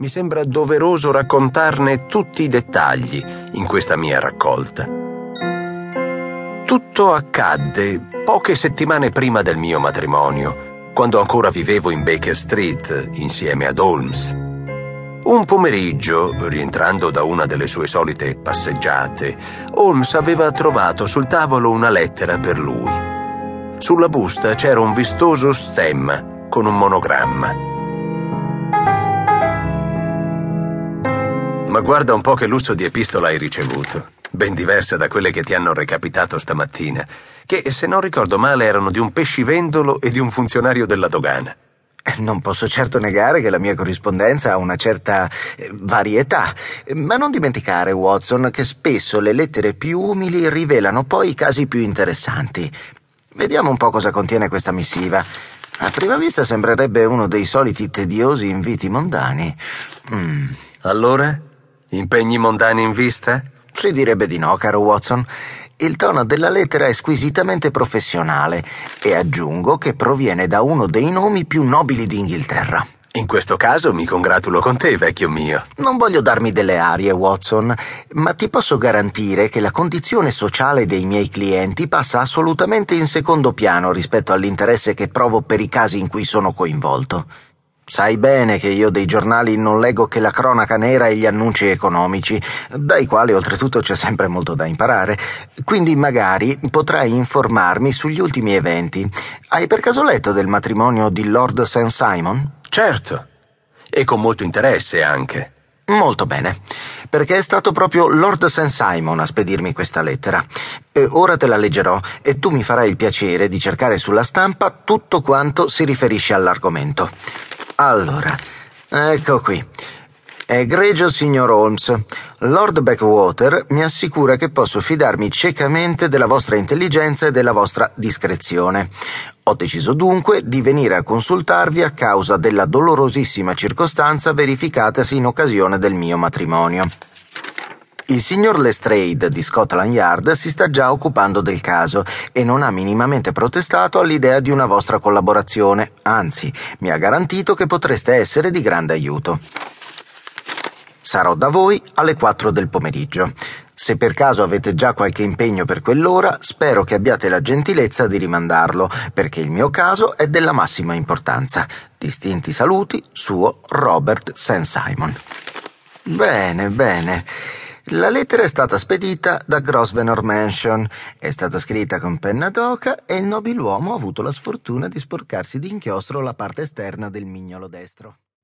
mi sembra doveroso raccontarne tutti i dettagli in questa mia raccolta. Tutto accadde poche settimane prima del mio matrimonio, quando ancora vivevo in Baker Street insieme ad Holmes. Un pomeriggio, rientrando da una delle sue solite passeggiate, Holmes aveva trovato sul tavolo una lettera per lui. Sulla busta c'era un vistoso stemma con un monogramma. Ma guarda un po' che luzzo di epistola hai ricevuto, ben diversa da quelle che ti hanno recapitato stamattina, che, se non ricordo male, erano di un pescivendolo e di un funzionario della dogana. Non posso certo negare che la mia corrispondenza ha una certa varietà, ma non dimenticare, Watson, che spesso le lettere più umili rivelano poi i casi più interessanti. Vediamo un po' cosa contiene questa missiva. A prima vista sembrerebbe uno dei soliti tediosi inviti mondani. Allora? Impegni mondani in vista? Si direbbe di no, caro Watson. Il tono della lettera è squisitamente professionale e aggiungo che proviene da uno dei nomi più nobili d'Inghilterra. In questo caso mi congratulo con te, vecchio mio. Non voglio darmi delle arie, Watson, ma ti posso garantire che la condizione sociale dei miei clienti passa assolutamente in secondo piano rispetto all'interesse che provo per i casi in cui sono coinvolto. Sai bene che io dei giornali non leggo che la cronaca nera e gli annunci economici, dai quali oltretutto c'è sempre molto da imparare, quindi magari potrai informarmi sugli ultimi eventi. Hai per caso letto del matrimonio di Lord St. Simon? Certo, e con molto interesse anche. Molto bene, perché è stato proprio Lord St. Simon a spedirmi questa lettera. Ora te la leggerò e tu mi farai il piacere di cercare sulla stampa tutto quanto si riferisce all'argomento. Allora, ecco qui. Egregio signor Holmes, Lord Backwater mi assicura che posso fidarmi ciecamente della vostra intelligenza e della vostra discrezione. Ho deciso dunque di venire a consultarvi a causa della dolorosissima circostanza verificatasi in occasione del mio matrimonio. Il signor Lestrade di Scotland Yard si sta già occupando del caso e non ha minimamente protestato all'idea di una vostra collaborazione, anzi, mi ha garantito che potreste essere di grande aiuto. Sarò da voi alle 4 del pomeriggio. Se per caso avete già qualche impegno per quell'ora, spero che abbiate la gentilezza di rimandarlo, perché il mio caso è della massima importanza. Distinti saluti, suo Robert St. Simon. Bene. La lettera è stata spedita da Grosvenor Mansion, è stata scritta con penna d'oca e il nobiluomo ha avuto la sfortuna di sporcarsi d'inchiostro la parte esterna del mignolo destro.